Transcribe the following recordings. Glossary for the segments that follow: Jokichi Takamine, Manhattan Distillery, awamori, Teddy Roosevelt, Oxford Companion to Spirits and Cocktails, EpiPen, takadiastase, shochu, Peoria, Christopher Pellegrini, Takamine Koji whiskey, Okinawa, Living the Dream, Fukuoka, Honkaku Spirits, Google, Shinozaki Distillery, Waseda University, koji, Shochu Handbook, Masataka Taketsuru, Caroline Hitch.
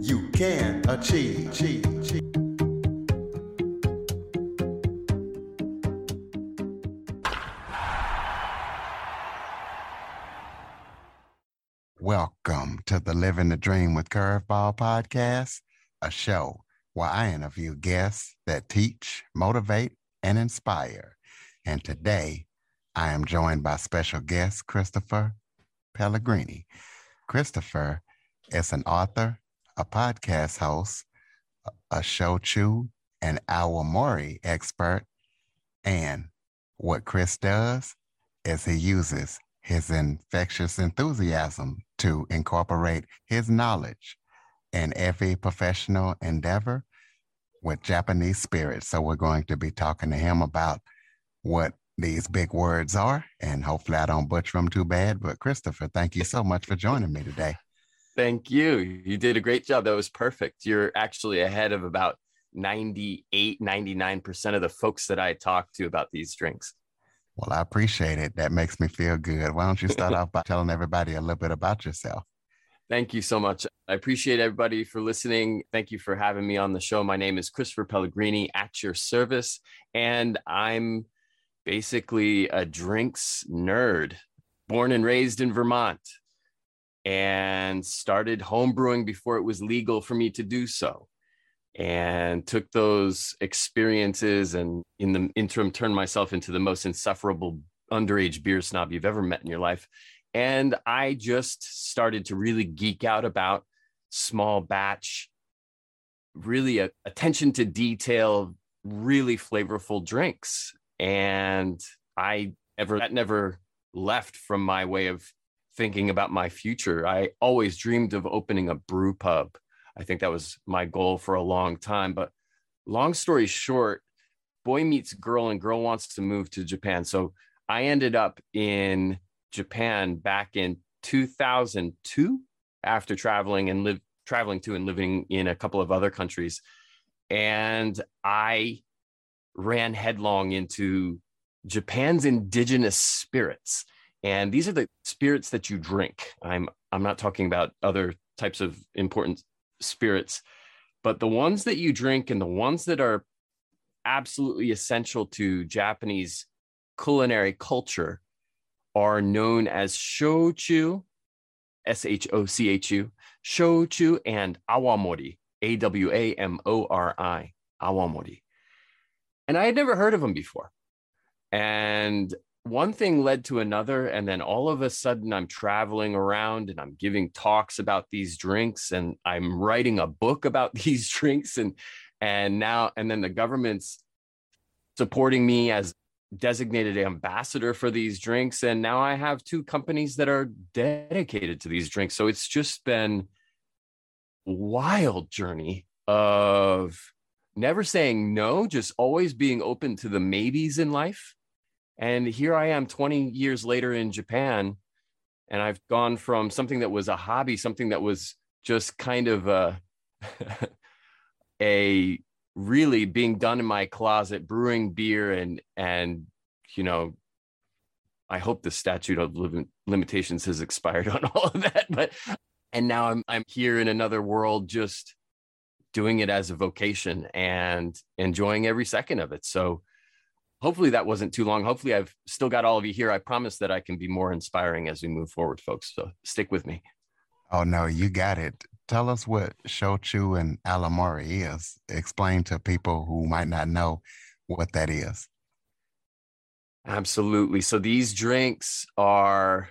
you can achieve. Welcome to the Living the Dream with Curveball podcast, a show where I interview guests that teach, motivate, and inspire. And today, I am joined by special guest, Christopher Pellegrini. Christopher is an author, a podcast host, a shochu and awamori expert. And what Chris does is he uses his infectious enthusiasm to incorporate his knowledge in every professional endeavor with Japanese spirits. So we're going to be talking to him about what these big words are, and hopefully I don't butcher them too bad. But Christopher, thank you so much for joining me today. Thank you. You did a great job. That was perfect. You're actually ahead of about 98, 99% of the folks that I talk to about these drinks. Well, I appreciate it. That makes me feel good. Why don't you start off by telling everybody a little bit about yourself? Thank you so much. I appreciate everybody for listening. Thank you for having me on the show. My name is Christopher Pellegrini, at your service, and I'm basically a drinks nerd, born and raised in Vermont, and started homebrewing before it was legal for me to do so, and took those experiences and in the interim turned myself into the most insufferable underage beer snob you've ever met in your life. And I just started to really geek out about small batch, really attention to detail, really flavorful drinks. And that never left from my way of thinking about my future. I always dreamed of opening a brew pub. I think that was my goal for a long time. But long story short, boy meets girl and girl wants to move to Japan. So I ended up in Japan back in 2002 after traveling to and living in a couple of other countries. And I ran headlong into Japan's indigenous spirits. And these are the spirits that you drink. I'm not talking about other types of important spirits, but the ones that you drink and the ones that are absolutely essential to Japanese culinary culture are known as shochu, S-H-O-C-H-U, shochu, and awamori, A-W-A-M-O-R-I, awamori. And I had never heard of them before. And one thing led to another, and then all of a sudden I'm traveling around and I'm giving talks about these drinks and I'm writing a book about these drinks, and then the government's supporting me as designated ambassador for these drinks, and now I have two companies that are dedicated to these drinks. So it's just been a wild journey of never saying no, just always being open to the maybes in life. And here I am 20 years later in Japan, and I've gone from something that was a hobby, something that was just kind of a really being done in my closet, brewing beer and you know, I hope the statute of limitations has expired on all of that, and now I'm here in another world just doing it as a vocation and enjoying every second of it. So hopefully that wasn't too long. Hopefully I've still got all of you here. I promise that I can be more inspiring as we move forward, folks. So stick with me. Oh, no, you got it. Tell us what shochu and awamori is. Explain to people who might not know what that is. Absolutely. So these drinks are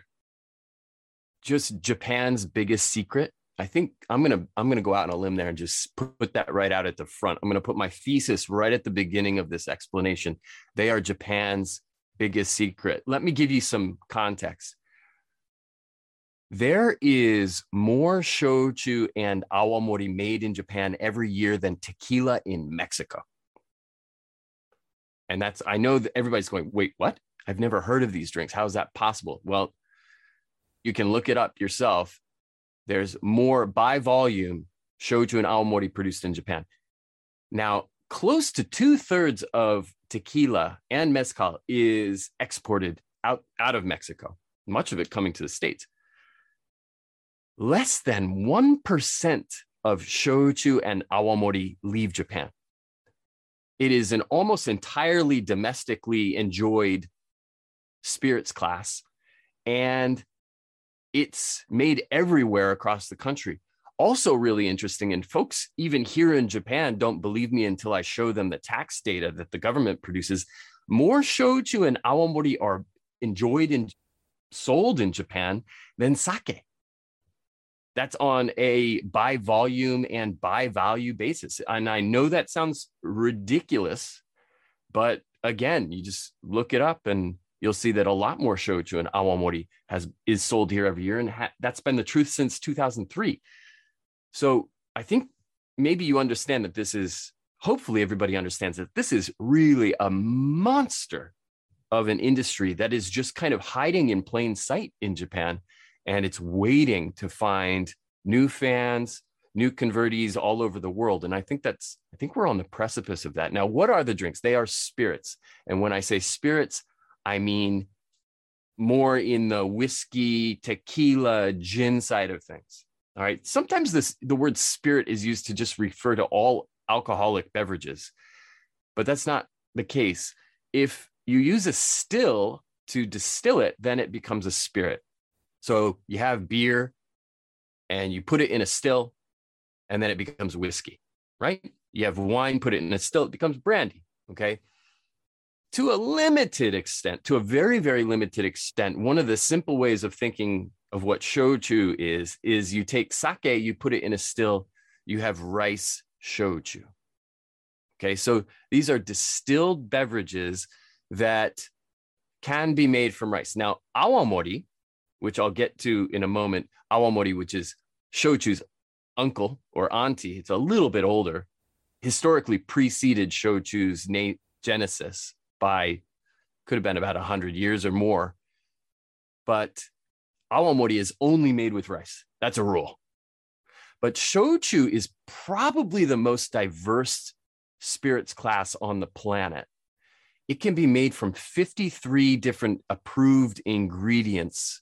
just Japan's biggest secret. I think I'm gonna go out on a limb there and just put that right out at the front. I'm gonna put my thesis right at the beginning of this explanation. They are Japan's biggest secret. Let me give you some context. There is more shochu and awamori made in Japan every year than tequila in Mexico. And that's, I know that everybody's going, wait, what? I've never heard of these drinks. How is that possible? Well, you can look it up yourself. There's more by volume shochu and awamori produced in Japan. Now, close to 2/3 of tequila and mezcal is exported out of Mexico, much of it coming to the States. Less than 1% of shochu and awamori leave Japan. It is an almost entirely domestically enjoyed spirits class, and it's made everywhere across the country. Also really interesting, and folks even here in Japan don't believe me until I show them the tax data that the government produces. More shochu and awamori are enjoyed and sold in Japan than sake. That's on a by volume and by value basis. And I know that sounds ridiculous, but again, you just look it up and you'll see that a lot more shochu and awamori is sold here every year. And that's been the truth since 2003. So I think maybe you understand that this is, hopefully everybody understands that this is really a monster of an industry that is just kind of hiding in plain sight in Japan. And it's waiting to find new fans, new convertees all over the world. And I think we're on the precipice of that. Now, what are the drinks? They are spirits. And when I say spirits, I mean more in the whiskey, tequila, gin side of things. All right. Sometimes the word spirit is used to just refer to all alcoholic beverages, but that's not the case. If you use a still to distill it, then it becomes a spirit. So you have beer and you put it in a still and then it becomes whiskey, right? You have wine, put it in a still, it becomes brandy, okay? To a limited extent, to a very, very limited extent, one of the simple ways of thinking of what shochu is you take sake, you put it in a still, you have rice shochu, okay? So these are distilled beverages that can be made from rice. Now, awamori, which I'll get to in a moment, awamori, which is shochu's uncle or auntie, it's a little bit older, historically preceded shochu's genesis by, could have been about 100 years or more. But awamori is only made with rice. That's a rule. But shochu is probably the most diverse spirits class on the planet. It can be made from 53 different approved ingredients,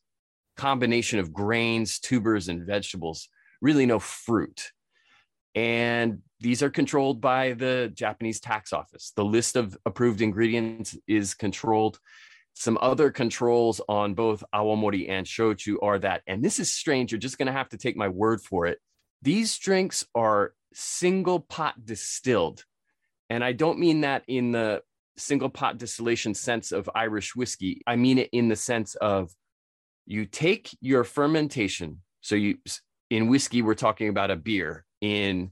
combination of grains, tubers, and vegetables, really no fruit. And these are controlled by the Japanese tax office. The list of approved ingredients is controlled. Some other controls on both awamori and shochu are that, and this is strange, you're just going to have to take my word for it, these drinks are single pot distilled. And I don't mean that in the single pot distillation sense of Irish whiskey. I mean it in the sense of you take your fermentation. So in whiskey, we're talking about a beer. In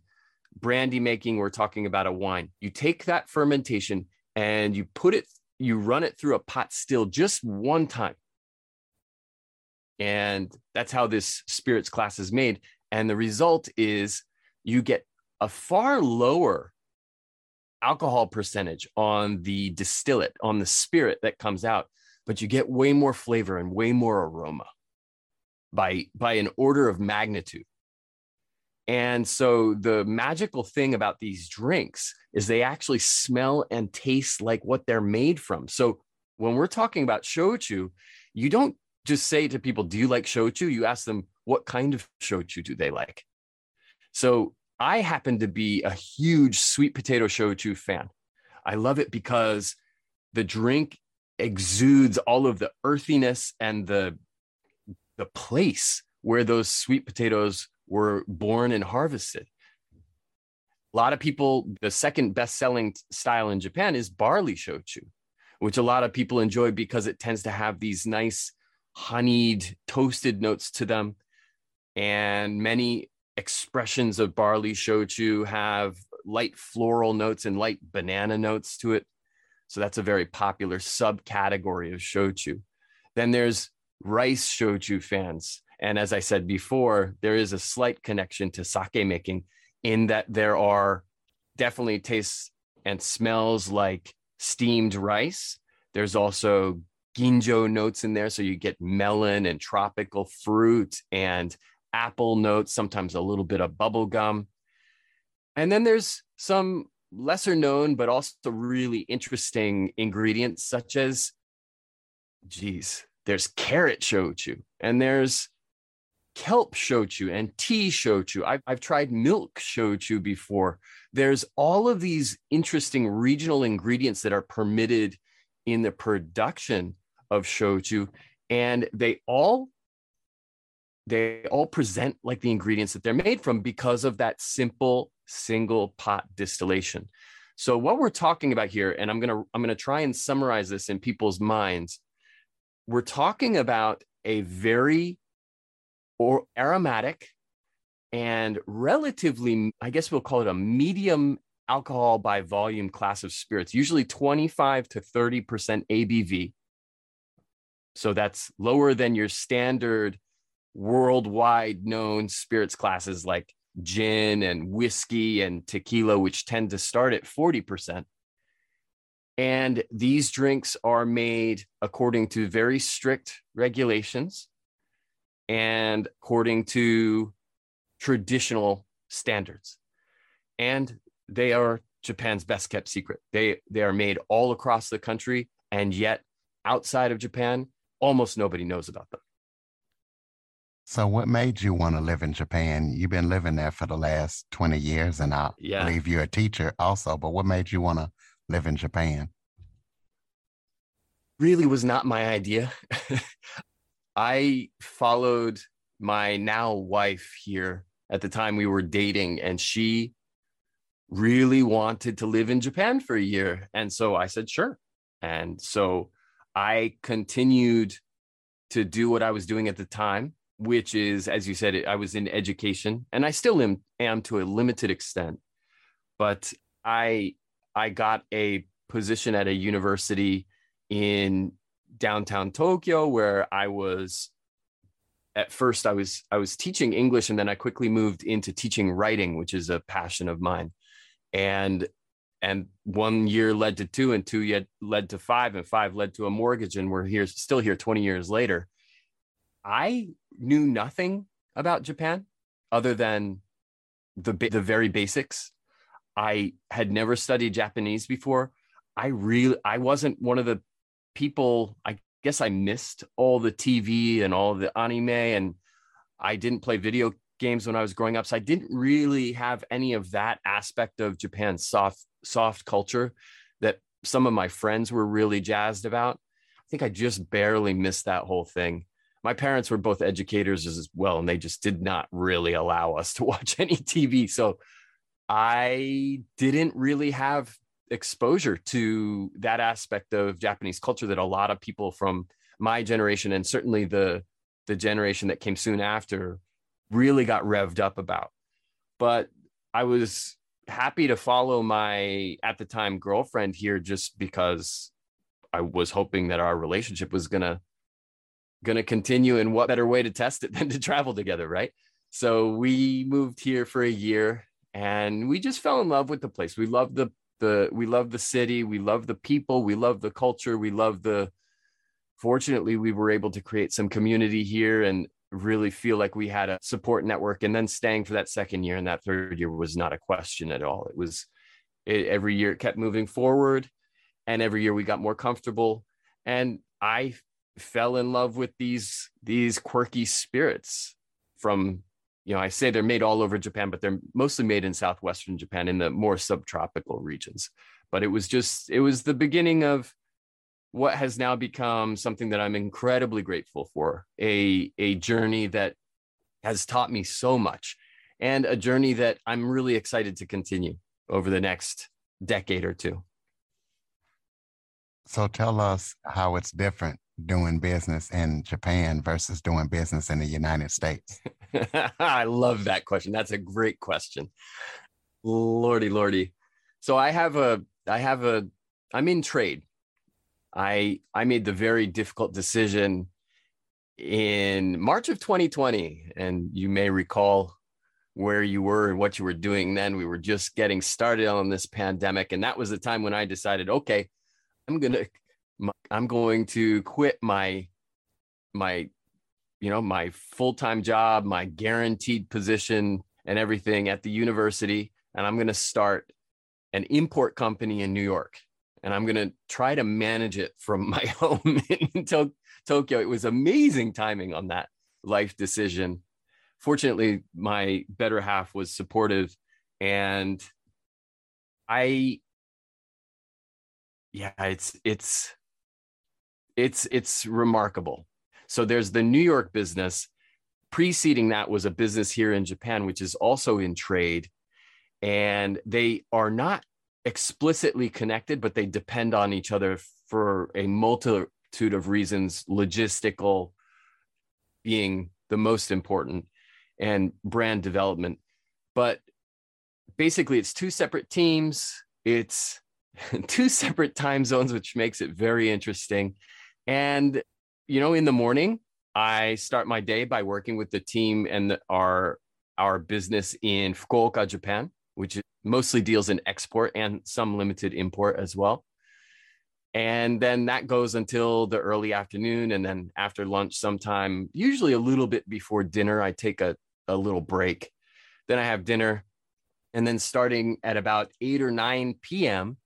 brandy making, we're talking about a wine. You take that fermentation and you run it through a pot still just one time. And that's how this spirits class is made. And the result is you get a far lower alcohol percentage on the distillate, on the spirit that comes out, but you get way more flavor and way more aroma by an order of magnitude. And so the magical thing about these drinks is they actually smell and taste like what they're made from. So when we're talking about shochu, you don't just say to people, do you like shochu? You ask them, what kind of shochu do they like? So I happen to be a huge sweet potato shochu fan. I love it because the drink exudes all of the earthiness and the place where those sweet potatoes were born and harvested. A lot of people, the second best-selling style in Japan is barley shochu, which a lot of people enjoy because it tends to have these nice honeyed, toasted notes to them. And many expressions of barley shochu have light floral notes and light banana notes to it. So that's a very popular subcategory of shochu. Then there's rice shochu fans. And as I said before, there is a slight connection to sake making in that there are definitely tastes and smells like steamed rice. There's also ginjo notes in there. So you get melon and tropical fruit and apple notes, sometimes a little bit of bubble gum. And then there's some lesser known, but also really interesting ingredients such as, there's carrot shochu and there's kelp shochu and tea shochu. I've tried milk shochu before. There's all of these interesting regional ingredients that are permitted in the production of shochu, and they all present like the ingredients that they're made from because of that simple single pot distillation. So what we're talking about here, and I'm going to try and summarize this in people's minds, we're talking about a very aromatic and relatively, I guess we'll call it a medium alcohol by volume class of spirits, usually 25 to 30% ABV. So that's lower than your standard worldwide known spirits classes like gin and whiskey and tequila, which tend to start at 40%. And these drinks are made according to very strict regulations and according to traditional standards. And they are Japan's best kept secret. They are made all across the country, and yet outside of Japan, almost nobody knows about them. So what made you want to live in Japan? You've been living there for the last 20 years, and I believe you're a teacher also, but what made you want to live in Japan? Really was not my idea. I followed my now wife here. At the time we were dating, and she really wanted to live in Japan for a year. And so I said, sure. And so I continued to do what I was doing at the time, which is, as you said, I was in education, and I still am to a limited extent, but I got a position at a university in downtown Tokyo where I was teaching English, and then I quickly moved into teaching writing, which is a passion of mine. And 1 year led to two, and two led to five, and five led to a mortgage, and we're still here 20 years later. I knew nothing about Japan other than the very basics. I had never studied Japanese before. I wasn't one of the people, I guess I missed all the TV and all the anime, and I didn't play video games when I was growing up. So I didn't really have any of that aspect of Japan's soft culture that some of my friends were really jazzed about. I think I just barely missed that whole thing. My parents were both educators as well, and they just did not really allow us to watch any TV. So I didn't really have exposure to that aspect of Japanese culture that a lot of people from my generation, and certainly the generation that came soon after, really got revved up about. But I was happy to follow my, at the time, girlfriend here, just because I was hoping that our relationship was going to continue, and what better way to test it than to travel together, right? So we moved here for a year, and we just fell in love with the place. We loved the city, we loved the people, we loved the culture, fortunately we were able to create some community here and really feel like we had a support network. And then staying for that second year and that third year was not a question at all. It was every year it kept moving forward, and every year we got more comfortable, and I fell in love with these quirky spirits from, I say they're made all over Japan, but they're mostly made in southwestern Japan in the more subtropical regions. But it was the beginning of what has now become something that I'm incredibly grateful for, a journey that has taught me so much, and a journey that I'm really excited to continue over the next decade or two. So tell us how it's different doing business in Japan versus doing business in the United States. I love that question. That's a great question. Lordy. So I'm in trade. I made the very difficult decision in March of 2020, and you may recall where you were and what you were doing then. We were just getting started on this pandemic, and that was the time when I decided, okay, I'm going to quit my full-time job, my guaranteed position and everything at the university, and I'm going to start an import company in New York, and I'm going to try to manage it from my home in Tokyo. It was amazing timing on that life decision. Fortunately, my better half was supportive, and it's remarkable. So there's the New York business. Preceding that was a business here in Japan, which is also in trade. And they are not explicitly connected, but they depend on each other for a multitude of reasons, logistical being the most important, and brand development. But basically, it's two separate teams. It's two separate time zones, which makes it very interesting. And, you know, in the morning, I start my day by working with the team and our business in Fukuoka, Japan, which mostly deals in export and some limited import as well. And then that goes until the early afternoon. And then after lunch sometime, usually a little bit before dinner, I take a little break. Then I have dinner. And then starting at about 8 or 9 p.m.,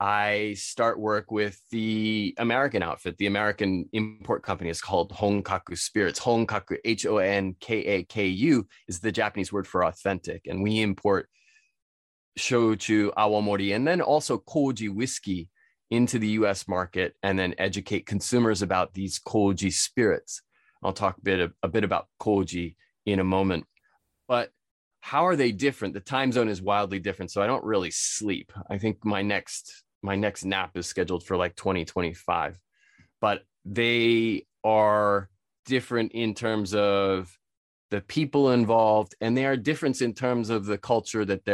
I start work with the American outfit. The American import company is called Honkaku Spirits. Honkaku, Honkakaku, is the Japanese word for authentic. And we import shochu, awamori, and then also koji whiskey into the US market, and then educate consumers about these koji spirits. I'll talk a bit about koji in a moment. But how are they different? The time zone is wildly different, so I don't really sleep. I think my next nap is scheduled for like 2025, but they are different in terms of the people involved, and they are different in terms of the culture that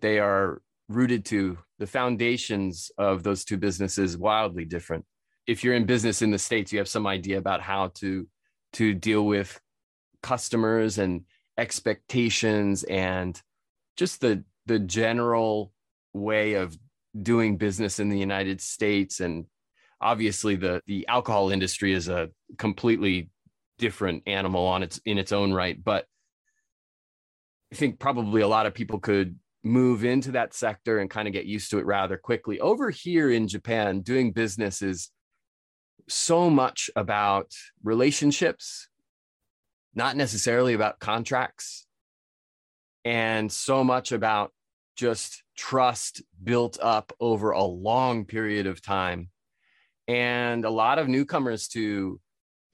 they are rooted to. The foundations of those two businesses wildly different. If you're in business in the States, you have some idea about how to deal with customers and expectations and just the general way of doing business in the United States. And obviously the alcohol industry is a completely different animal in its own right. But I think probably a lot of people could move into that sector and kind of get used to it rather quickly. Over here in Japan, doing business is so much about relationships, not necessarily about contracts, and so much about just trust built up over a long period of time. And a lot of newcomers to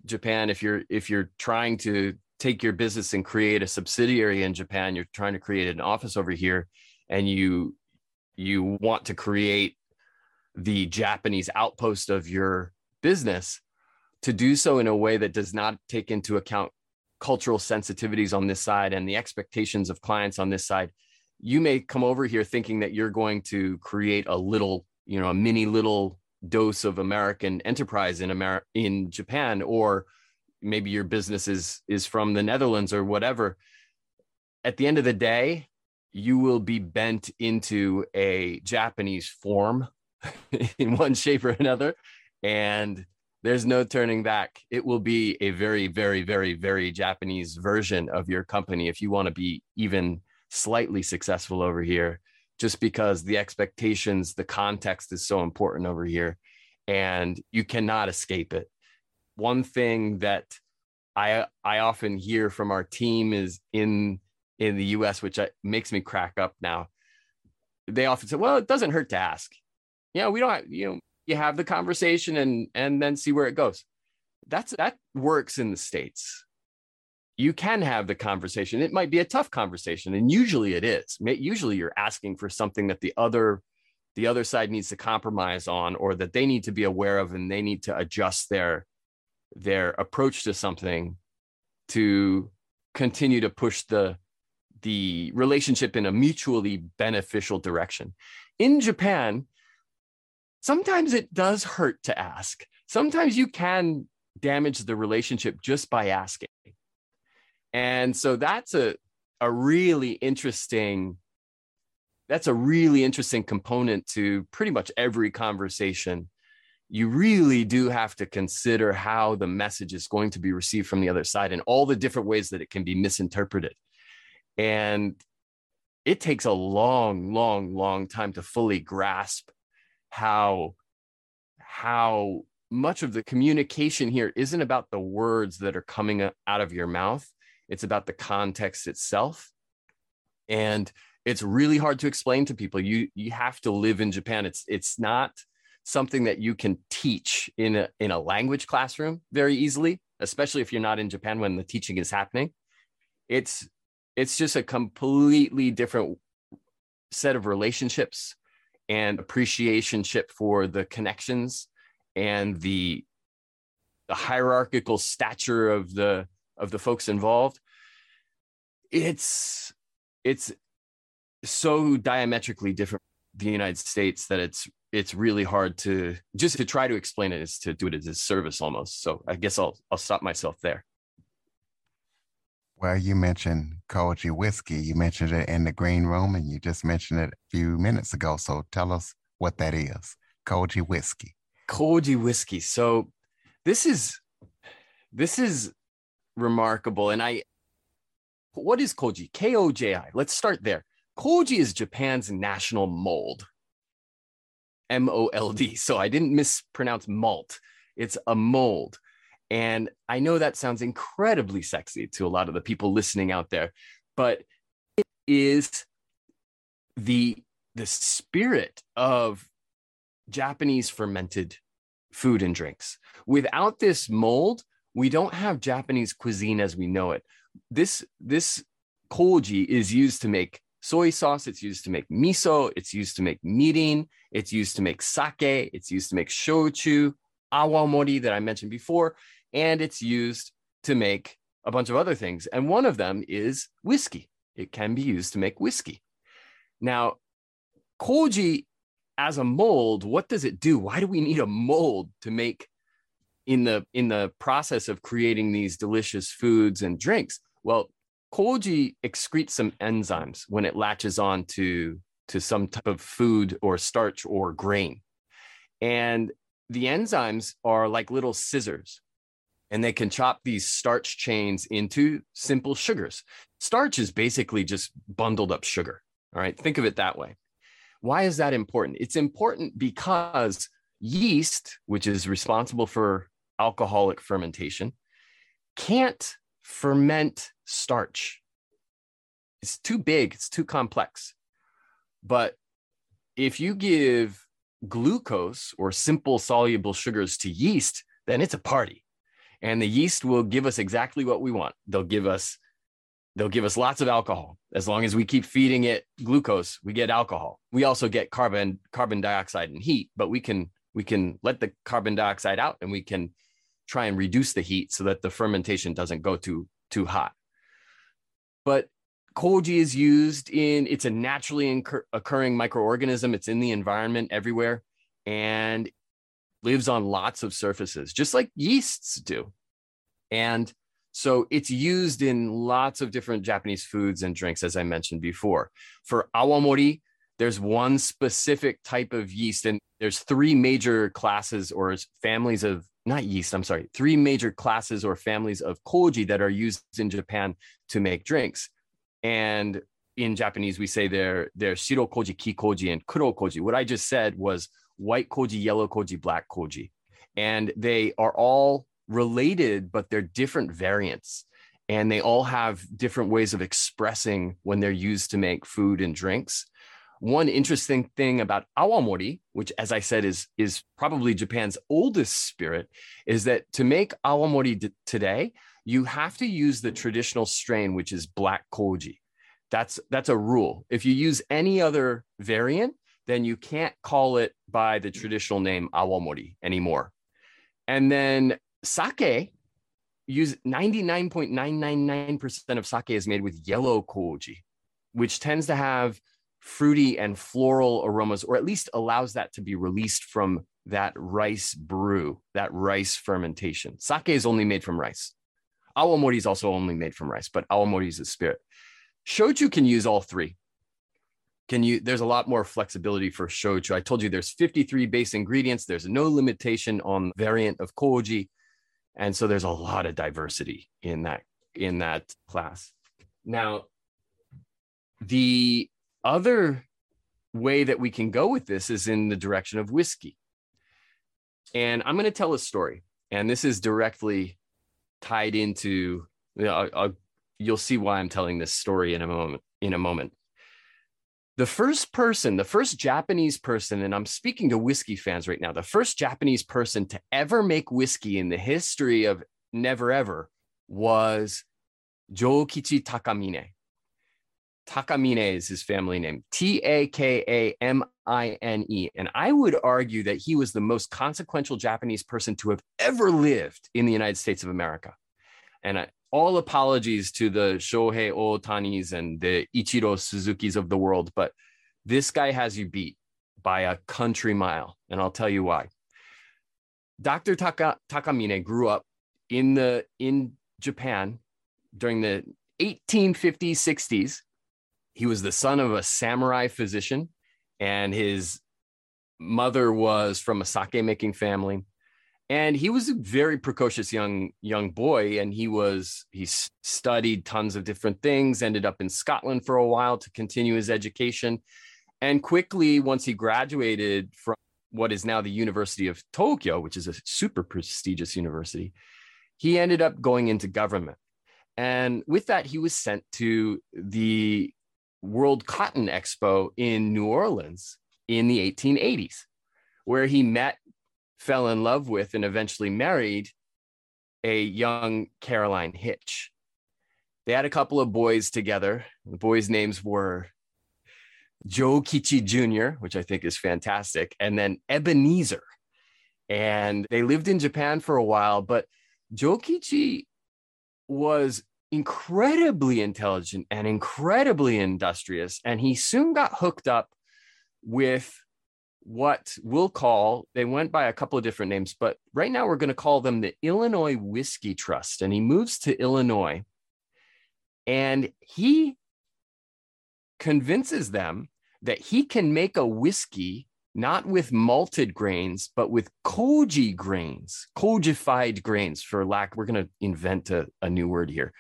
Japan, if you're trying to take your business and create a subsidiary in Japan, you're trying to create an office over here, and you want to create the Japanese outpost of your business, to do so in a way that does not take into account cultural sensitivities on this side and the expectations of clients on this side. You may come over here thinking that you're going to create a little, you know, a mini little dose of American enterprise in Japan, or maybe your business is from the Netherlands or whatever. At the end of the day, you will be bent into a Japanese form in one shape or another, and there's no turning back. It will be a very, very, very, very Japanese version of your company if you want to be even slightly successful over here, just because the expectations, the context is so important over here, and you cannot escape it. One thing that I often hear from our team is in the US, which makes me crack up now. They often say, well, it doesn't hurt to ask. Yeah, we don't have, you know, you have the conversation and then see where it goes. That works in the States. You can have the conversation. It might be a tough conversation, and usually it is. Usually you're asking for something that the other side needs to compromise on, or that they need to be aware of, and they need to adjust their approach to something to continue to push the relationship in a mutually beneficial direction. In Japan, sometimes it does hurt to ask. Sometimes you can damage the relationship just by asking. And so that's a really interesting component to pretty much every conversation. You really do have to consider how the message is going to be received from the other side and all the different ways that it can be misinterpreted. And it takes a long, long, long time to fully grasp how much of the communication here isn't about the words that are coming out of your mouth. It's about the context itself. And it's really hard to explain to people. You have to live in Japan. It's not something that you can teach in a language classroom very easily, especially if you're not in Japan when the teaching is happening. It's just a completely different set of relationships and appreciationship for the connections and the hierarchical stature of the folks involved. It's so diametrically different from the United States that it's really hard to just to try to explain it is to do it as a service almost. So I guess I'll stop myself there. Well, you mentioned koji whiskey, you mentioned it in the green room, and you just mentioned it a few minutes ago. So tell us what that is. Koji whiskey. Koji whiskey. So this is remarkable. And what is koji? Koji. Let's start there. Koji is Japan's national mold. MOLD. So I didn't mispronounce malt. It's a mold. And I know that sounds incredibly sexy to a lot of the people listening out there, but it is the spirit of Japanese fermented food and drinks. Without this mold, we don't have Japanese cuisine as we know it. This koji is used to make soy sauce, it's used to make miso, it's used to make mirin, it's used to make sake, it's used to make shochu, awamori that I mentioned before, and it's used to make a bunch of other things. And one of them is whiskey. It can be used to make whiskey. Now, koji as a mold, what does it do? Why do we need a mold to make in the process of creating these delicious foods and drinks? Well, koji excretes some enzymes when it latches on to some type of food or starch or grain. And the enzymes are like little scissors, and they can chop these starch chains into simple sugars. Starch is basically just bundled up sugar. All right, think of it that way. Why is that important? It's important because yeast, which is responsible for alcoholic fermentation, can't ferment starch. It's too big, it's too complex. But if you give glucose or simple soluble sugars to yeast, then it's a party. And the yeast will give us exactly what we want. They'll give us lots of alcohol. As long as we keep feeding it glucose, we get alcohol. We also get carbon dioxide and heat, but we can let the carbon dioxide out, and we can try and reduce the heat so that the fermentation doesn't go too hot. But koji is used it's a naturally occurring microorganism. It's in the environment everywhere and lives on lots of surfaces, just like yeasts do. And so it's used in lots of different Japanese foods and drinks, as I mentioned before. For awamori, there's one specific type of yeast, and there's three major classes or families of koji that are used in Japan to make drinks. And in Japanese, we say they're shiro koji, ki koji, and kuro koji. What I just said was white koji, yellow koji, black koji. And they are all related, but they're different variants. And they all have different ways of expressing when they're used to make food and drinks. One interesting thing about awamori, which, as I said, is probably Japan's oldest spirit, is that to make awamori today, you have to use the traditional strain, which is black koji. That's a rule. If you use any other variant, then you can't call it by the traditional name awamori anymore. And then sake, 99.999% of sake is made with yellow koji, which tends to have fruity and floral aromas, or at least allows that to be released from that rice brew, that rice fermentation. Sake is only made from rice. Awamori is also only made from rice, but awamori is a spirit. Shochu can use all three. There's a lot more flexibility for shochu. I told you there's 53 base ingredients. There's no limitation on variant of koji. And so there's a lot of diversity in that class. Now, the other way that we can go with this is in the direction of whiskey. And I'm going to tell a story. And this is directly tied into, you'll see why I'm telling this story in a moment. The first Japanese person, and I'm speaking to whiskey fans right now, the first Japanese person to ever make whiskey in the history of never ever was Jokichi Takamine. Takamine is his family name, Takamine. And I would argue that he was the most consequential Japanese person to have ever lived in the United States of America. And all apologies to the Shohei Ohtani's and the Ichiro Suzuki's of the world, but this guy has you beat by a country mile, and I'll tell you why. Dr. Takamine grew up in Japan during the 1850s, 60s. He was the son of a samurai physician, and his mother was from a sake-making family. And he was a very precocious young boy, and he studied tons of different things, ended up in Scotland for a while to continue his education. And quickly, once he graduated from what is now the University of Tokyo, which is a super prestigious university, he ended up going into government. And with that, he was sent to the World Cotton Expo in New Orleans in the 1880s, where he met, fell in love with, and eventually married a young Caroline Hitch. They had a couple of boys together. The boys' names were Jokichi Jr., which I think is fantastic, and then Ebenezer. And they lived in Japan for a while, but Jokichi was incredibly intelligent and incredibly industrious, and he soon got hooked up with what we'll call, they went by a couple of different names, but right now we're going to call them the Illinois Whiskey Trust. And he moves to Illinois and he convinces them that he can make a whiskey, not with malted grains, but with koji grains, kojified grains for lack. We're going to invent a new word here.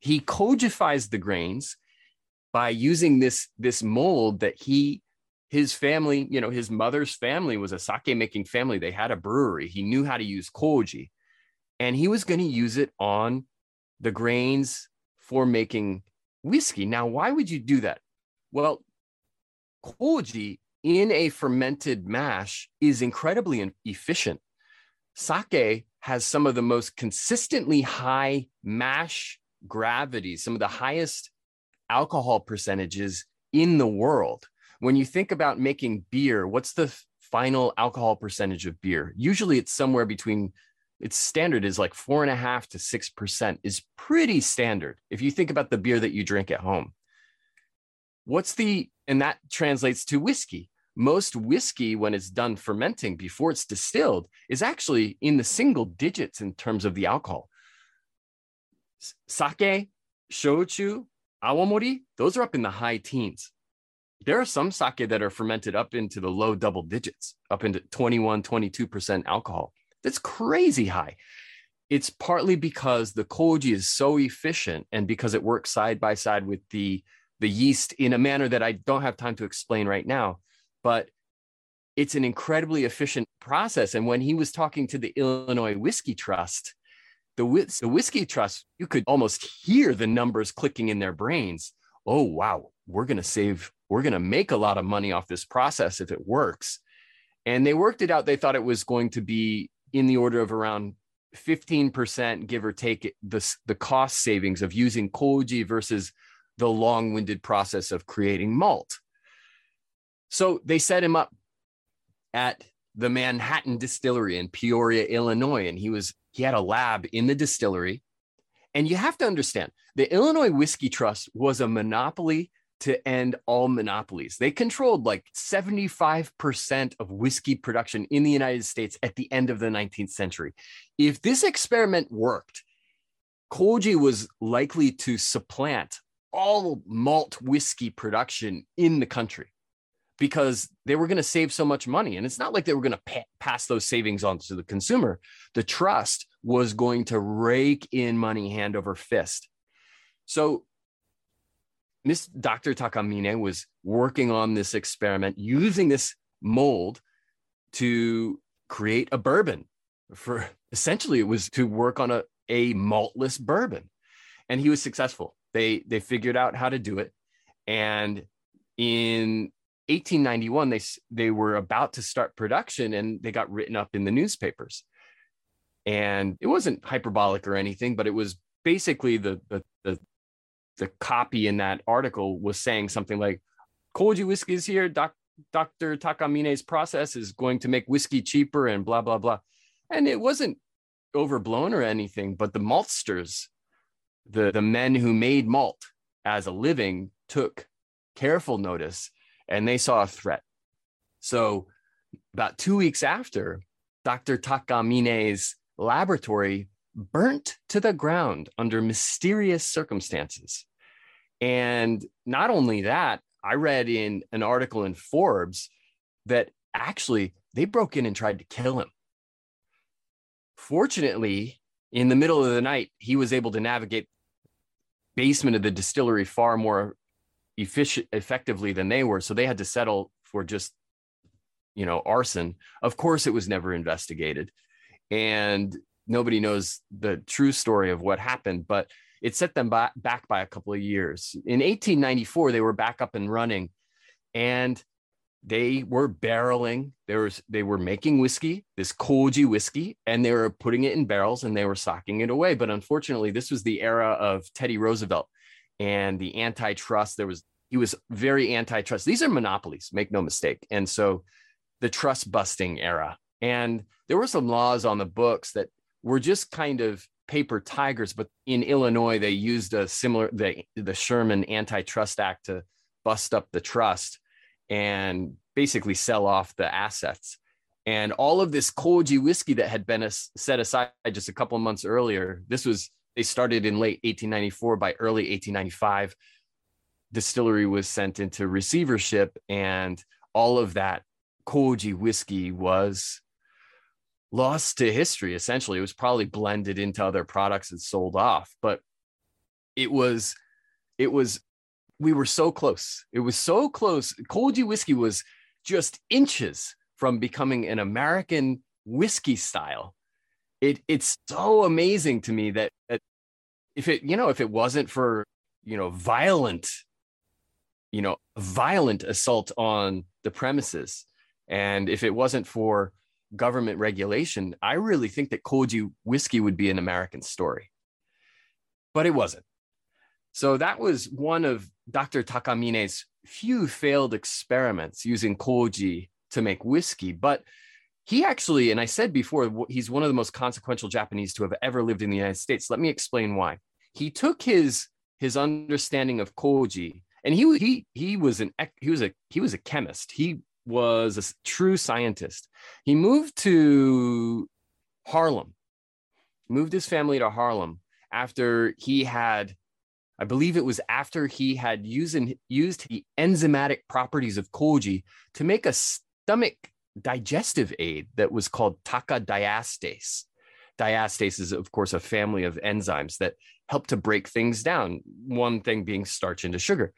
He kojifies the grains by using this mold that his family, his mother's family was a sake-making family. They had a brewery. He knew how to use koji, and he was going to use it on the grains for making whiskey. Now, why would you do that? Well, koji in a fermented mash is incredibly efficient. Sake has some of the most consistently high mash gravity, some of the highest alcohol percentages in the world. When you think about making beer, what's the final alcohol percentage of beer? Usually it's somewhere between, its standard is like 4.5 to 6% is pretty standard. If you think about the beer that you drink at home, and that translates to whiskey. Most whiskey, when it's done fermenting before it's distilled, is actually in the single digits in terms of the alcohol. Sake, shochu, awamori, those are up in the high teens. There are some sake that are fermented up into the low double digits, up into 21, 22% alcohol. That's crazy high. It's partly because the koji is so efficient and because it works side by side with the yeast in a manner that I don't have time to explain right now, but it's an incredibly efficient process. And when he was talking to the Illinois Whiskey Trust, the Whiskey Trust, you could almost hear the numbers clicking in their brains. Oh, wow, we're going to make a lot of money off this process if it works. And they worked it out. They thought it was going to be in the order of around 15%, give or take, the cost savings of using koji versus the long-winded process of creating malt. So they set him up at the Manhattan Distillery in Peoria, Illinois, and he had a lab in the distillery. And you have to understand, the Illinois Whiskey Trust was a monopoly to end all monopolies. They controlled like 75% of whiskey production in the United States at the end of the 19th century. If this experiment worked, koji was likely to supplant all malt whiskey production in the country because they were going to save so much money. And it's not like they were going to pass those savings on to the consumer. The trust was going to rake in money hand over fist. So Miss Dr. Takamine was working on this experiment, using this mold to create a bourbon. For essentially, it was to work on a maltless bourbon. And he was successful. They figured out how to do it. And in 1891, they were about to start production, and they got written up in the newspapers. And it wasn't hyperbolic or anything, but it was basically the copy in that article was saying something like, "Koji whiskey is here. Dr. Takamine's process is going to make whiskey cheaper," and blah, blah, blah. And it wasn't overblown or anything, but the maltsters, the men who made malt as a living, took careful notice and they saw a threat. So about 2 weeks after, Dr. Takamine's laboratory burnt to the ground under mysterious circumstances. And not only that, I read in an article in Forbes that actually they broke in and tried to kill him. Fortunately, in the middle of the night, he was able to navigate the basement of the distillery far more effectively than they were. So they had to settle for just, arson. Of course, it was never investigated. And nobody knows the true story of what happened, but it set them back by a couple of years. In 1894, they were back up and running, and they were barreling. They were making whiskey, this koji whiskey, and they were putting it in barrels and they were socking it away. But unfortunately, this was the era of Teddy Roosevelt and the antitrust. He was very antitrust. These are monopolies, make no mistake. And so the trust busting era. And there were some laws on the books that were just kind of paper tigers, but in Illinois, they used the Sherman Antitrust Act to bust up the trust and basically sell off the assets. And all of this koji whiskey that had been set aside just a couple of months earlier, they started in late 1894. By early 1895, distillery was sent into receivership, and all of that koji whiskey was lost to history. Essentially, it was probably blended into other products and sold off, but we were so close. It was so close. Koji whiskey was just inches from becoming an American whiskey style. It's so amazing to me that if it wasn't for, violent assault on the premises, and if it wasn't for government regulation, I really think that koji whiskey would be an American story, but it wasn't. So that was one of Dr. Takamine's few failed experiments using koji to make whiskey. But he actually, and I said before, he's one of the most consequential Japanese to have ever lived in the United States. Let me explain why. He took his understanding of koji, and he was a chemist. He was a true scientist. He moved to Harlem, moved his family to Harlem after he had, I believe it was after he had used the enzymatic properties of koji to make a stomach digestive aid that was called takadiastase. Diastase is, of course, a family of enzymes that help to break things down, one thing being starch into sugar.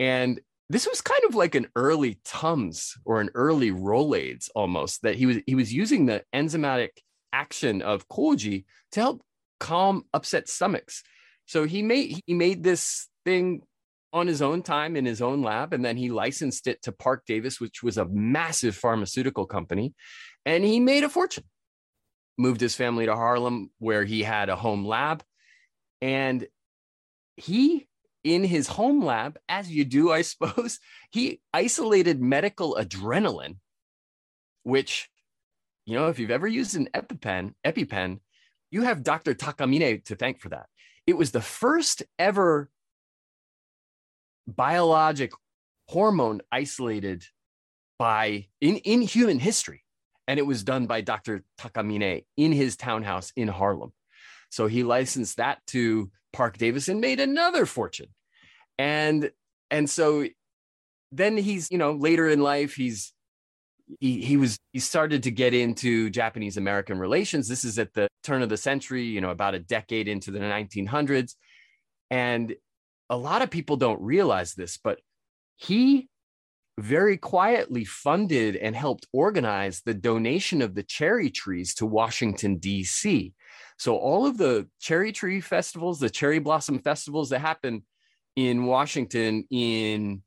And this was kind of like an early Tums or an early Rolaids almost, that he was using the enzymatic action of koji to help calm upset stomachs. So he made this thing on his own time in his own lab, and then he licensed it to Park Davis, which was a massive pharmaceutical company, and he made a fortune. Moved his family to Harlem, where he had a home lab, and in his home lab, as you do, I suppose, he isolated medical adrenaline, which, if you've ever used an EpiPen, you have Dr. Takamine to thank for that. It was the first ever biologic hormone isolated by in human history. And it was done by Dr. Takamine in his townhouse in Harlem. So he licensed that to Park Davis and made another fortune. And so then he's, you know, later in life, he started to get into Japanese American relations. This is at the turn of the century, you know, about a decade into the 1900s. And a lot of people don't realize this, but he very quietly funded and helped organize the donation of the cherry trees to Washington, D.C. So all of the cherry tree festivals, the cherry blossom festivals that happen in Washington in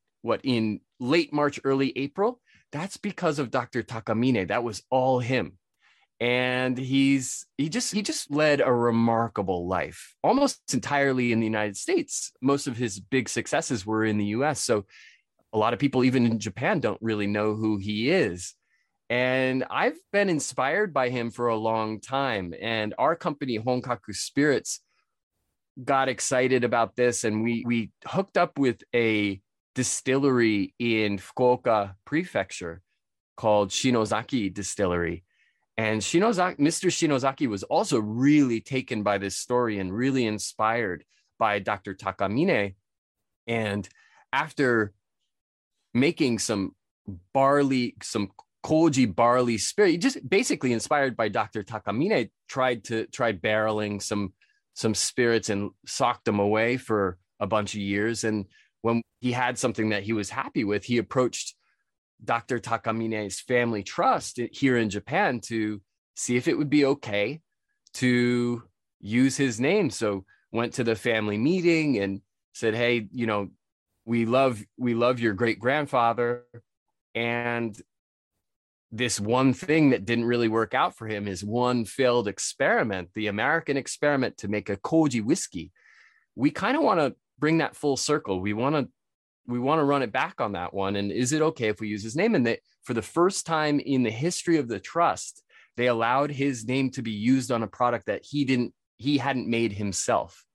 late March, early April, that's because of Dr. Takamine. That was all him. And he just led a remarkable life, almost entirely in the United States. Most of his big successes were in the U.S. So a lot of people, even in Japan, don't really know who he is. And I've been inspired by him for a long time. And our company, Honkaku Spirits, got excited about this. And we hooked up with a distillery in Fukuoka Prefecture called Shinozaki Distillery. And Mr. Shinozaki was also really taken by this story and really inspired by Dr. Takamine. And after making some koji barley spirit, just basically inspired by Dr. Takamine, tried barreling some spirits and socked them away for a bunch of years. And when he had something that he was happy with, he approached Dr. Takamine's family trust here in Japan to see if it would be okay to use his name. So went to the family meeting and said, hey, you know, we love your great grandfather, and this one thing that didn't really work out for him is one failed experiment, the American experiment to make a koji whiskey. We kind of want to bring that full circle. We want to run it back on that one. And is it okay if we use his name? And that for the first time in the history of the trust, they allowed his name to be used on a product that he hadn't made himself.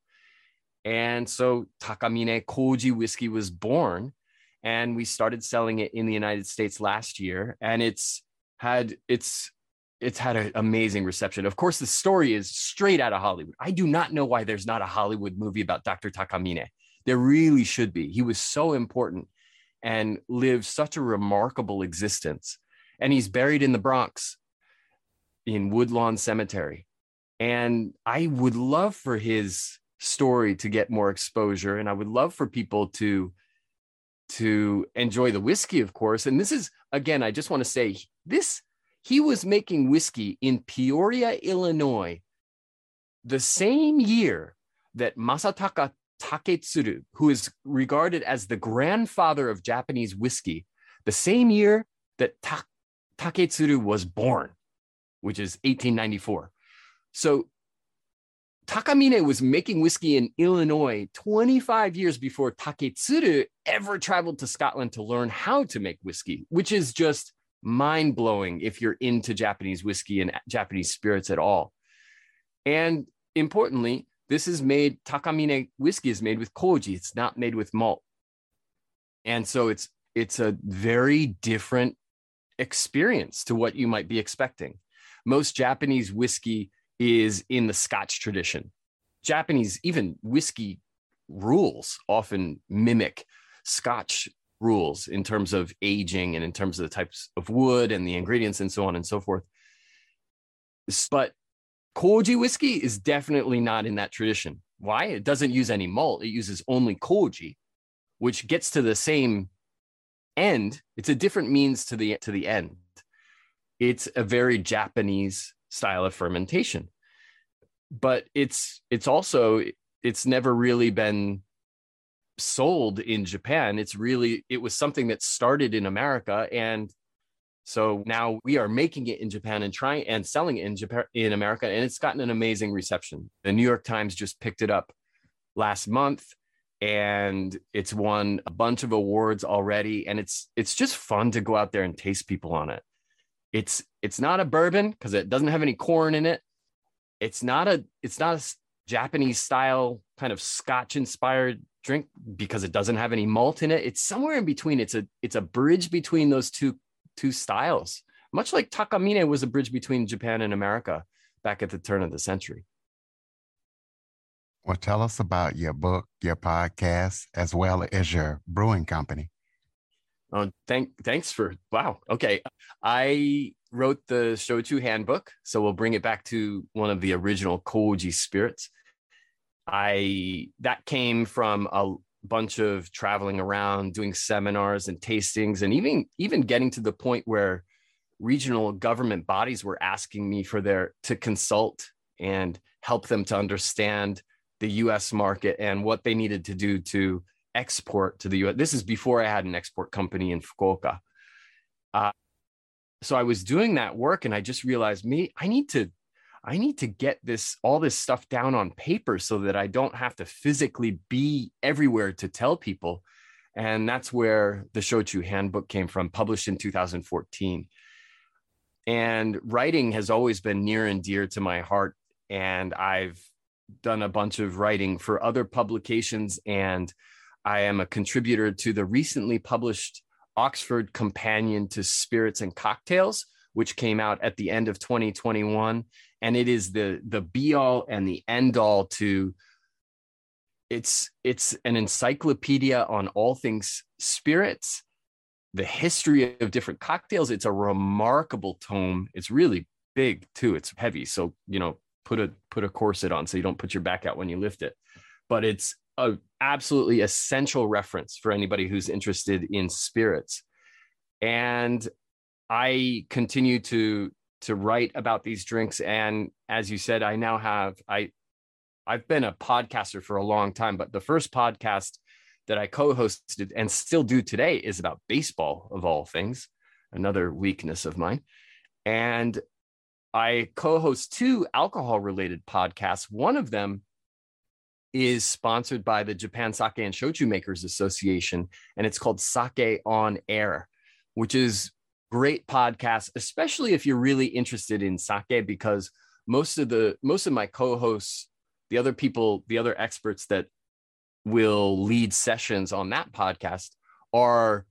And so Takamine Koji whiskey was born, and we started selling it in the United States last year, and it's had an amazing reception. Of course, the story is straight out of Hollywood. I do not know why there's not a Hollywood movie about Dr. Takamine. There really should be. He was so important and lived such a remarkable existence. And he's buried in the Bronx in Woodlawn Cemetery. And I would love for his story to get more exposure, and I would love for people to enjoy the whiskey, of course. And this is, again, I just want to say this: he was making whiskey in Peoria, Illinois, the same year that Masataka Taketsuru, who is regarded as the grandfather of Japanese whiskey, the same year that Taketsuru was born, which is 1894. So Takamine was making whiskey in Illinois 25 years before Taketsuru ever traveled to Scotland to learn how to make whiskey, which is just mind-blowing if you're into Japanese whiskey and Japanese spirits at all. And importantly, Takamine whiskey is made with koji. It's not made with malt. And so it's a very different experience to what you might be expecting. Most Japanese whiskey is in the Scotch tradition. Japanese, even whiskey rules often mimic Scotch rules in terms of aging and in terms of the types of wood and the ingredients and so on and so forth. But koji whiskey is definitely not in that tradition. Why? It doesn't use any malt. It uses only koji, which gets to the same end. It's a different means to the end. It's a very Japanese style of fermentation, but it's never really been sold in Japan. It was something that started in America, and so now we are making it in Japan and trying and selling it in Japan, in America, and it's gotten an amazing reception. The New York Times just picked it up last month, and it's won a bunch of awards already, and it's just fun to go out there and taste people on it. It's not a bourbon because it doesn't have any corn in it. It's not a Japanese style kind of Scotch inspired drink because it doesn't have any malt in it. It's somewhere in between. It's a bridge between those two styles, much like Takamine was a bridge between Japan and America back at the turn of the century. Well, tell us about your book, your podcast, as well as your brewing company. Oh, thanks for, wow. Okay. I wrote the Shochu Handbook, so we'll bring it back to one of the original koji spirits. That came from a bunch of traveling around, doing seminars and tastings, and even getting to the point where regional government bodies were asking me to consult and help them to understand the U.S. market and what they needed to do to export to the U.S. This is before I had an export company in Fukuoka. So I was doing that work, and I just realized, I need to get all this stuff down on paper so that I don't have to physically be everywhere to tell people. And that's where the Shochu Handbook came from, published in 2014. And writing has always been near and dear to my heart. And I've done a bunch of writing for other publications. And I am a contributor to the recently published Oxford Companion to Spirits and Cocktails, which came out at the end of 2021. And it is the be-all and the end-all to, it's an encyclopedia on all things spirits, the history of different cocktails. It's a remarkable tome. It's really big too. It's heavy. So, put a corset on so you don't put your back out when you lift it. But it's an absolutely essential reference for anybody who's interested in spirits. And I continue to write about these drinks. And as you said, I now have, I've been a podcaster for a long time, but the first podcast that I co-hosted and still do today is about baseball, of all things, another weakness of mine. And I co-host two alcohol-related podcasts. One of them is sponsored by the Japan Sake and Shochu Makers Association, and it's called Sake on Air, which is great podcast, especially if you're really interested in sake, because most of my co-hosts, the other experts that will lead sessions on that podcast are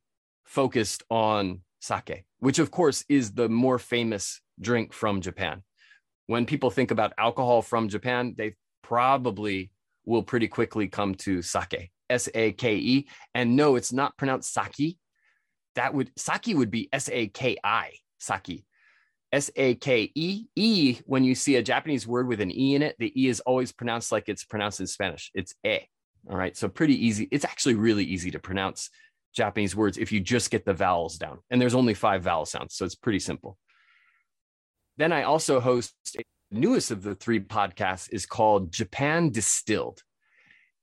focused on sake, which of course is the more famous drink from Japan. When people think about alcohol from Japan, they probably will pretty quickly come to sake, S-A-K-E. And no, it's not pronounced sake. Sake would be S-A-K-I, sake. S-A-K-E, E, when you see a Japanese word with an E in it, the E is always pronounced like it's pronounced in Spanish. It's E. All right, so pretty easy. It's actually really easy to pronounce Japanese words if you just get the vowels down. And there's only 5 vowel sounds, so it's pretty simple. Then I also host, the newest of the 3 podcasts is called Japan Distilled.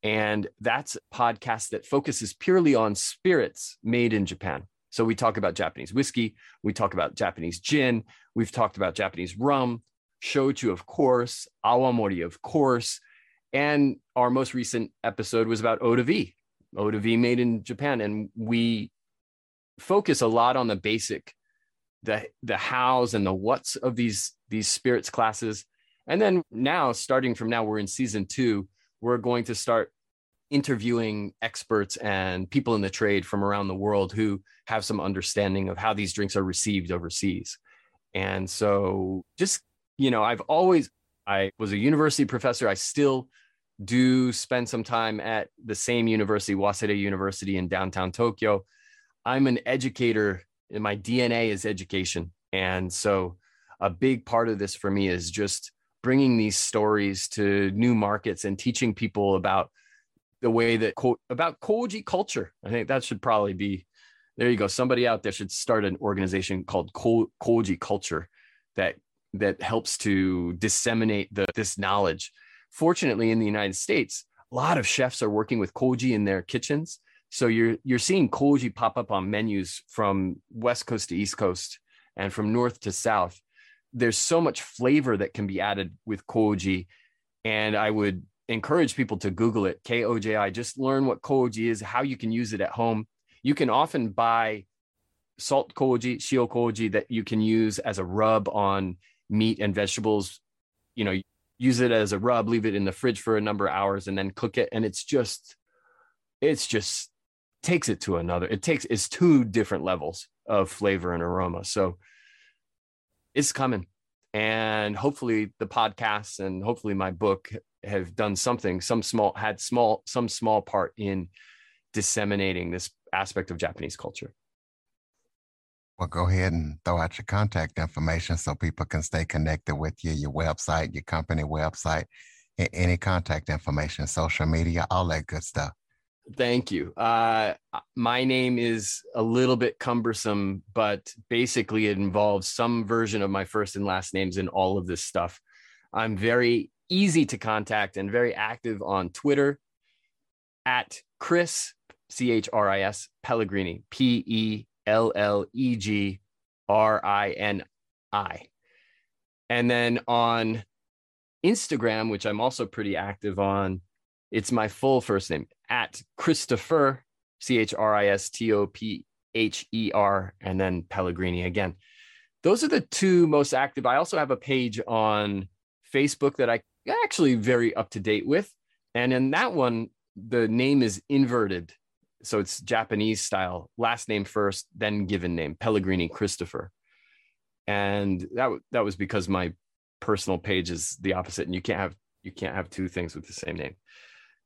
And that's a podcast that focuses purely on spirits made in Japan. So we talk about Japanese whiskey, we talk about Japanese gin, we've talked about Japanese rum, shochu, of course, awamori, of course. And our most recent episode was about eau de vie made in Japan. And we focus a lot on the basic, the hows and the whats of these spirits classes. And then now, starting from now, we're in season 2, we're going to start interviewing experts and people in the trade from around the world who have some understanding of how these drinks are received overseas. And so I was a university professor. I still do spend some time at the same university, Waseda University in downtown Tokyo. I'm an educator, and my DNA is education. And so a big part of this for me is just bringing these stories to new markets and teaching people about the way that, about koji culture. I think that should probably be, there you go. Somebody out there should start an organization called Koji Culture that helps to disseminate this knowledge. Fortunately, in the United States, a lot of chefs are working with koji in their kitchens. So you're seeing koji pop up on menus from West Coast to East Coast and from North to South. There's so much flavor that can be added with koji. And I would encourage people to Google it, Koji. Just learn what koji is, how you can use it at home. You can often buy salt koji, shio koji, that you can use as a rub on meat and vegetables. Use it as a rub, leave it in the fridge for a number of hours, and then cook it. And it's just it's just takes it to another. It's two different levels of flavor and aroma. So it's coming. And hopefully the podcasts and hopefully my book have done something, some small part in disseminating this aspect of Japanese culture. Well, go ahead and throw out your contact information so people can stay connected with you, your website, your company website, any contact information, social media, all that good stuff. Thank you. My name is a little bit cumbersome, but basically it involves some version of my first and last names in all of this stuff. I'm very easy to contact and very active on Twitter at Chris, C-H-R-I-S, Pellegrini, P-E-L-L-E-G-R-I-N-I. And then on Instagram, which I'm also pretty active on, it's my full first name, at Christopher, C-H-R-I-S-T-O-P-H-E-R, and then Pellegrini again. Those are the two most active. I also have a page on Facebook that I'm actually very up to date with. And in that one, the name is inverted. So it's Japanese style, last name first, then given name, Pellegrini Christopher. And that was because my personal page is the opposite, and you can't have two things with the same name.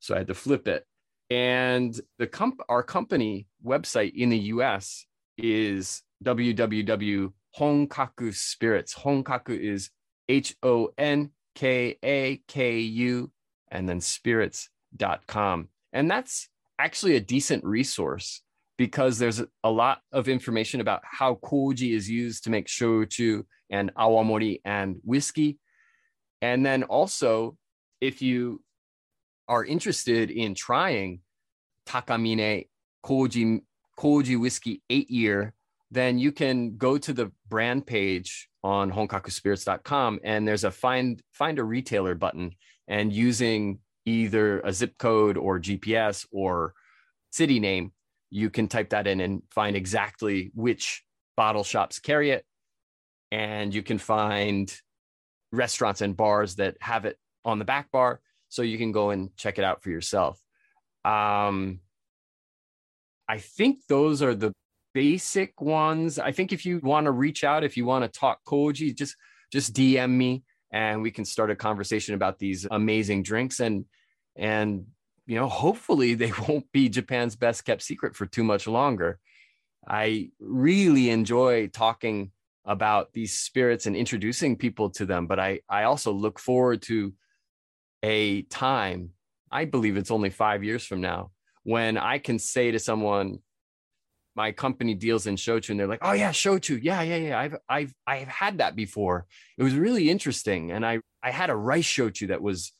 So I had to flip it. And the our company website in the US is www.honkaku spirits. Honkaku is H-O-N-K-A-K-U and then spirits.com. And that's actually a decent resource because there's a lot of information about how koji is used to make shochu and awamori and whiskey. And then also, if you are interested in trying Takamine koji whiskey 8-year, then you can go to the brand page on honkakuspirits.com and there's a find a retailer button, and using either a zip code or GPS or city name, you can type that in and find exactly which bottle shops carry it. And you can find restaurants and bars that have it on the back bar, so you can go and check it out for yourself. I think those are the basic ones. I think if you want to reach out, if you want to talk koji, just DM me and we can start a conversation about these amazing drinks. And you know, hopefully they won't be Japan's best kept secret for too much longer. I really enjoy talking about these spirits and introducing people to them. But I also look forward to a time, I believe it's only 5 years from now, when I can say to someone, my company deals in shochu, and they're like, oh yeah, shochu. Yeah. I've had that before. It was really interesting. And I had a rice shochu that was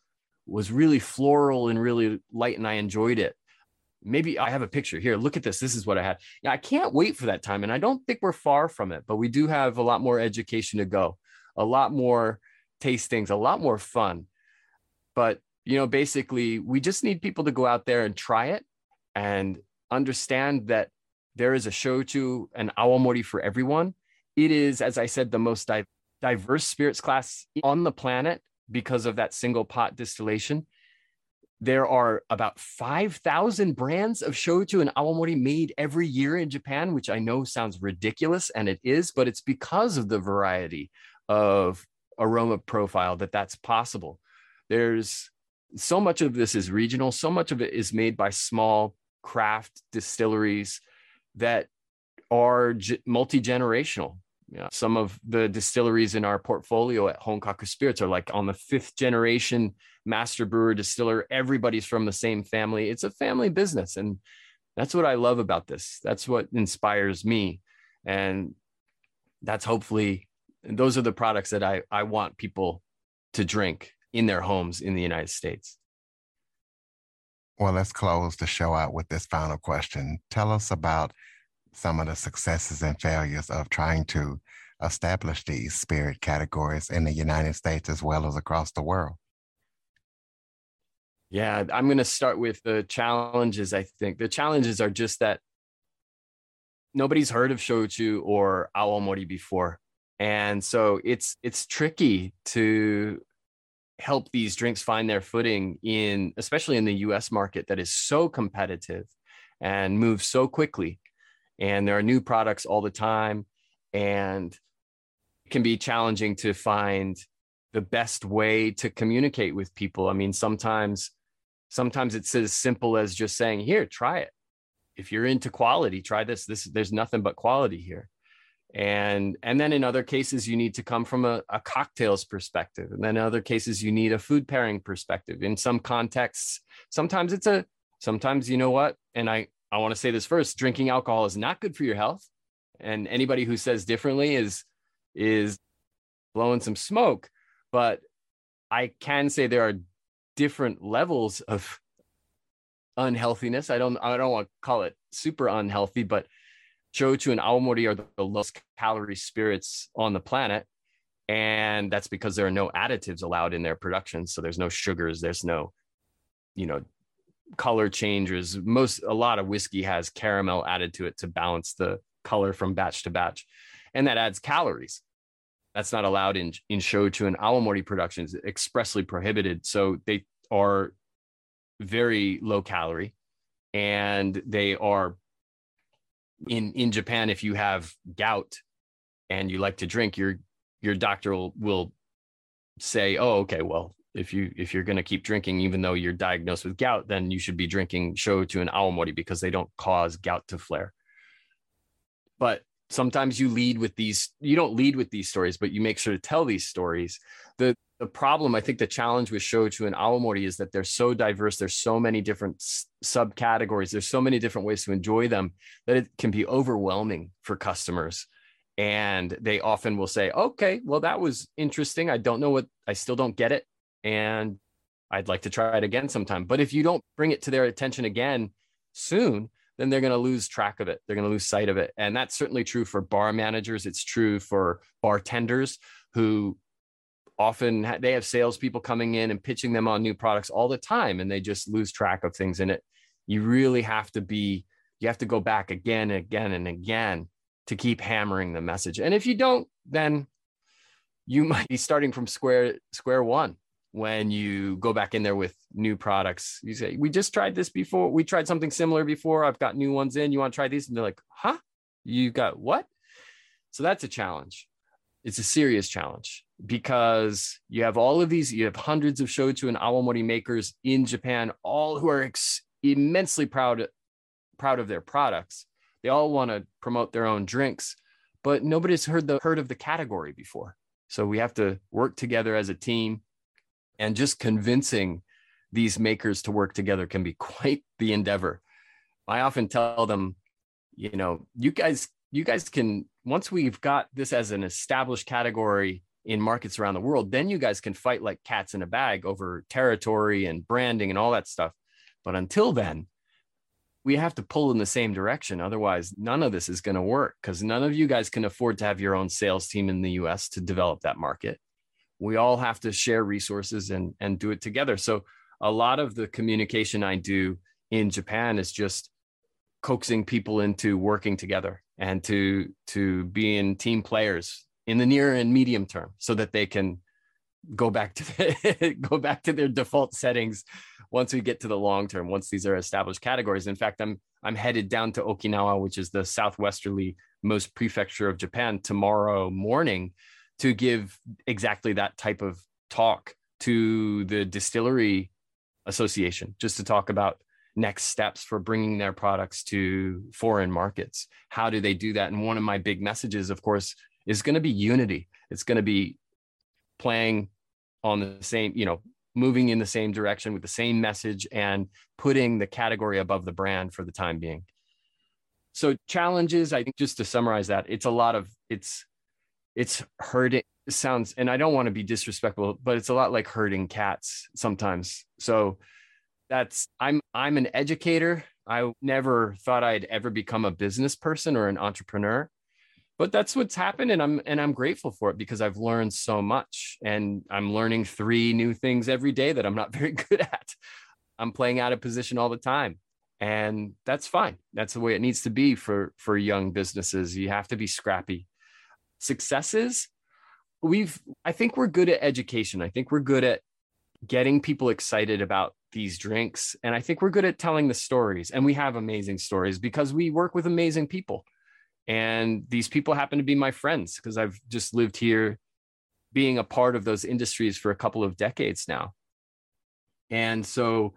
really floral and really light, and I enjoyed it. Maybe I have a picture here. Look at this. This is what I had. Yeah, I can't wait for that time. And I don't think we're far from it, but we do have a lot more education to go, a lot more tastings, a lot more fun. But, you know, basically, we just need people to go out there and try it and understand that there is a shochu and awamori for everyone. It is, as I said, the most diverse spirits class on the planet because of that single pot distillation. There are about 5,000 brands of shochu and awamori made every year in Japan, which I know sounds ridiculous, and it is, but it's because of the variety of aroma profile that that's possible. There's so much of this is regional. So much of it is made by small craft distilleries that are multi-generational. Yeah. Some of the distilleries in our portfolio at Honkaku Spirits are like on the fifth generation master brewer distiller. Everybody's from the same family. It's a family business. And that's what I love about this. That's what inspires me. And that's hopefully, those are the products that I want people to drink in their homes in the United States. Well, let's close the show out with this final question. Tell us about some of the successes and failures of trying to establish these spirit categories in the United States as well as across the world. Yeah, I'm going to start with the challenges, I think. The challenges are just that nobody's heard of shochu or awamori before. And so it's tricky to help these drinks find their footing in, especially in the US market that is so competitive and moves so quickly. And there are new products all the time, and it can be challenging to find the best way to communicate with people. I mean, sometimes it's as simple as just saying, here, try it. If you're into quality, try this. There's nothing but quality here. And then in other cases, you need to come from a cocktails perspective. And then in other cases, you need a food pairing perspective. In some contexts, sometimes, you know what? And I want to say this first, drinking alcohol is not good for your health. And anybody who says differently is blowing some smoke. But I can say there are different levels of unhealthiness. I don't want to call it super unhealthy, but shochu and awamori are the lowest calorie spirits on the planet. And that's because there are no additives allowed in their production. So there's no sugars, there's no, color changes. A lot of whiskey has caramel added to it to balance the color from batch to batch. And that adds calories. That's not allowed in shochu and awamori productions, expressly prohibited. So they are very low calorie, and they are in Japan. If you have gout and you like to drink, your doctor will say, oh, okay, well, if you're going to keep drinking, even though you're diagnosed with gout, then you should be drinking shochu and awamori because they don't cause gout to flare. But sometimes you don't lead with these stories, but you make sure to tell these stories. The problem, I think the challenge with shochu and awamori is that they're so diverse. There's so many different subcategories. There's so many different ways to enjoy them that it can be overwhelming for customers. And they often will say, okay, well, that was interesting. I still don't get it. And I'd like to try it again sometime. But if you don't bring it to their attention again soon, then they're going to lose track of it. They're going to lose sight of it. And that's certainly true for bar managers. It's true for bartenders who they have salespeople coming in and pitching them on new products all the time, and they just lose track of things in it. You really have to go back again and again and again to keep hammering the message. And if you don't, then you might be starting from square one. When you go back in there with new products, you say, we just tried this before. We tried something similar before. I've got new ones in. You want to try these? And they're like, huh? You got what? So that's a challenge. It's a serious challenge because you have all of these. You have hundreds of shochu and awamori makers in Japan, all who are immensely proud of their products. They all want to promote their own drinks, but nobody's heard of the category before. So we have to work together as a team. And just convincing these makers to work together can be quite the endeavor. I often tell them, you guys can, once we've got this as an established category in markets around the world, then you guys can fight like cats in a bag over territory and branding and all that stuff. But until then, we have to pull in the same direction. Otherwise, none of this is going to work because none of you guys can afford to have your own sales team in the US to develop that market. We all have to share resources and do it together. So a lot of the communication I do in Japan is just coaxing people into working together and to being team players in the near and medium term so that they can go back to their default settings once we get to the long term, once these are established categories. In fact, I'm headed down to Okinawa, which is the southwesterly most prefecture of Japan, tomorrow morning to give exactly that type of talk to the distillery association, just to talk about next steps for bringing their products to foreign markets. How do they do that? And one of my big messages, of course, is going to be unity. It's going to be playing on the same, moving in the same direction with the same message and putting the category above the brand for the time being. So challenges, I think, just to summarize that, it's herding. It sounds, and I don't want to be disrespectful, but it's a lot like herding cats sometimes. So I'm an educator. I never thought I'd ever become a business person or an entrepreneur, but that's what's happened. And I'm grateful for it because I've learned so much, and I'm learning 3 new things every day that I'm not very good at. I'm playing out of position all the time. And that's fine. That's the way it needs to be for young businesses. You have to be scrappy. Successes, I think we're good at education. I think we're good at getting people excited about these drinks. And I think we're good at telling the stories, and we have amazing stories because we work with amazing people. And these people happen to be my friends because I've just lived here being a part of those industries for a couple of decades now. And so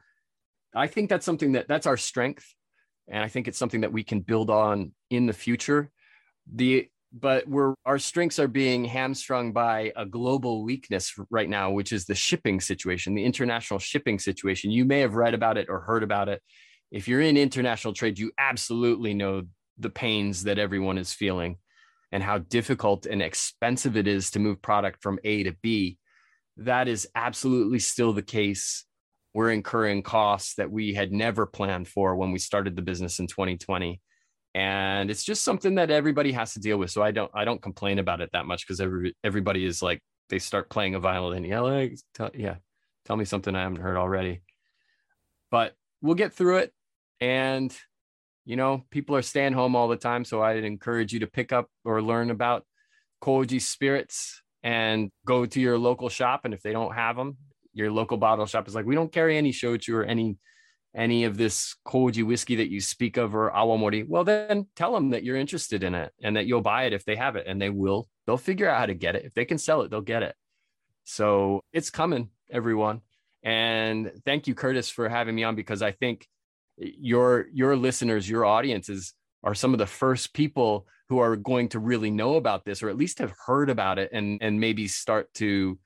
I think that's something that's our strength. And I think it's something that we can build on in the future. But our strengths are being hamstrung by a global weakness right now, which is the shipping situation, the international shipping situation. You may have read about it or heard about it. If you're in international trade, you absolutely know the pains that everyone is feeling and how difficult and expensive it is to move product from A to B. That is absolutely still the case. We're incurring costs that we had never planned for when we started the business in 2020. And it's just something that everybody has to deal with. So I don't complain about it that much because everybody is like, they start playing a violin. Yeah, like, tell me something I haven't heard already. But we'll get through it. And, you know, people are staying home all the time. So I'd encourage you to pick up or learn about koji spirits and go to your local shop. And if they don't have them, your local bottle shop is like, we don't carry any shochu or any of this koji whiskey that you speak of or awamori. Well, then tell them that you're interested in it and that you'll buy it if they have it, and they will. They'll figure out how to get it. If they can sell it, they'll get it. So it's coming, everyone. And thank you, Curtis, for having me on, because I think your listeners, your audiences are some of the first people who are going to really know about this, or at least have heard about it and maybe start to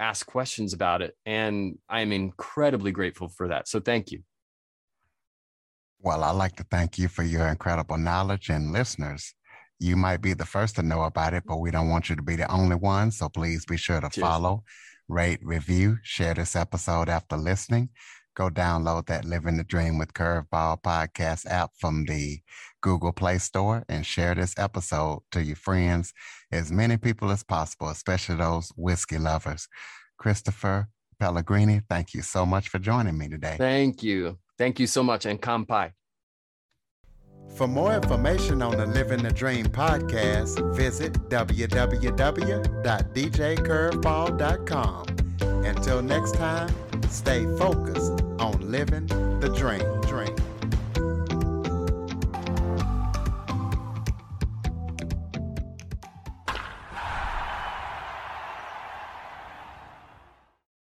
ask questions about it. And I'm incredibly grateful for that. So thank you. Well, I'd like to thank you for your incredible knowledge, and listeners, you might be the first to know about it, but we don't want you to be the only one. So please be sure to follow, rate, review, share this episode after listening. Go download that Living the Dream with Curveball podcast app from the Google Play Store and share this episode to your friends, as many people as possible, especially those whiskey lovers. Christopher Pellegrini, thank you so much for joining me today. Thank you. Thank you so much, and kanpai. For more information on the Living the Dream podcast, visit www.djcurveball.com. Until next time, stay focused on living the dream.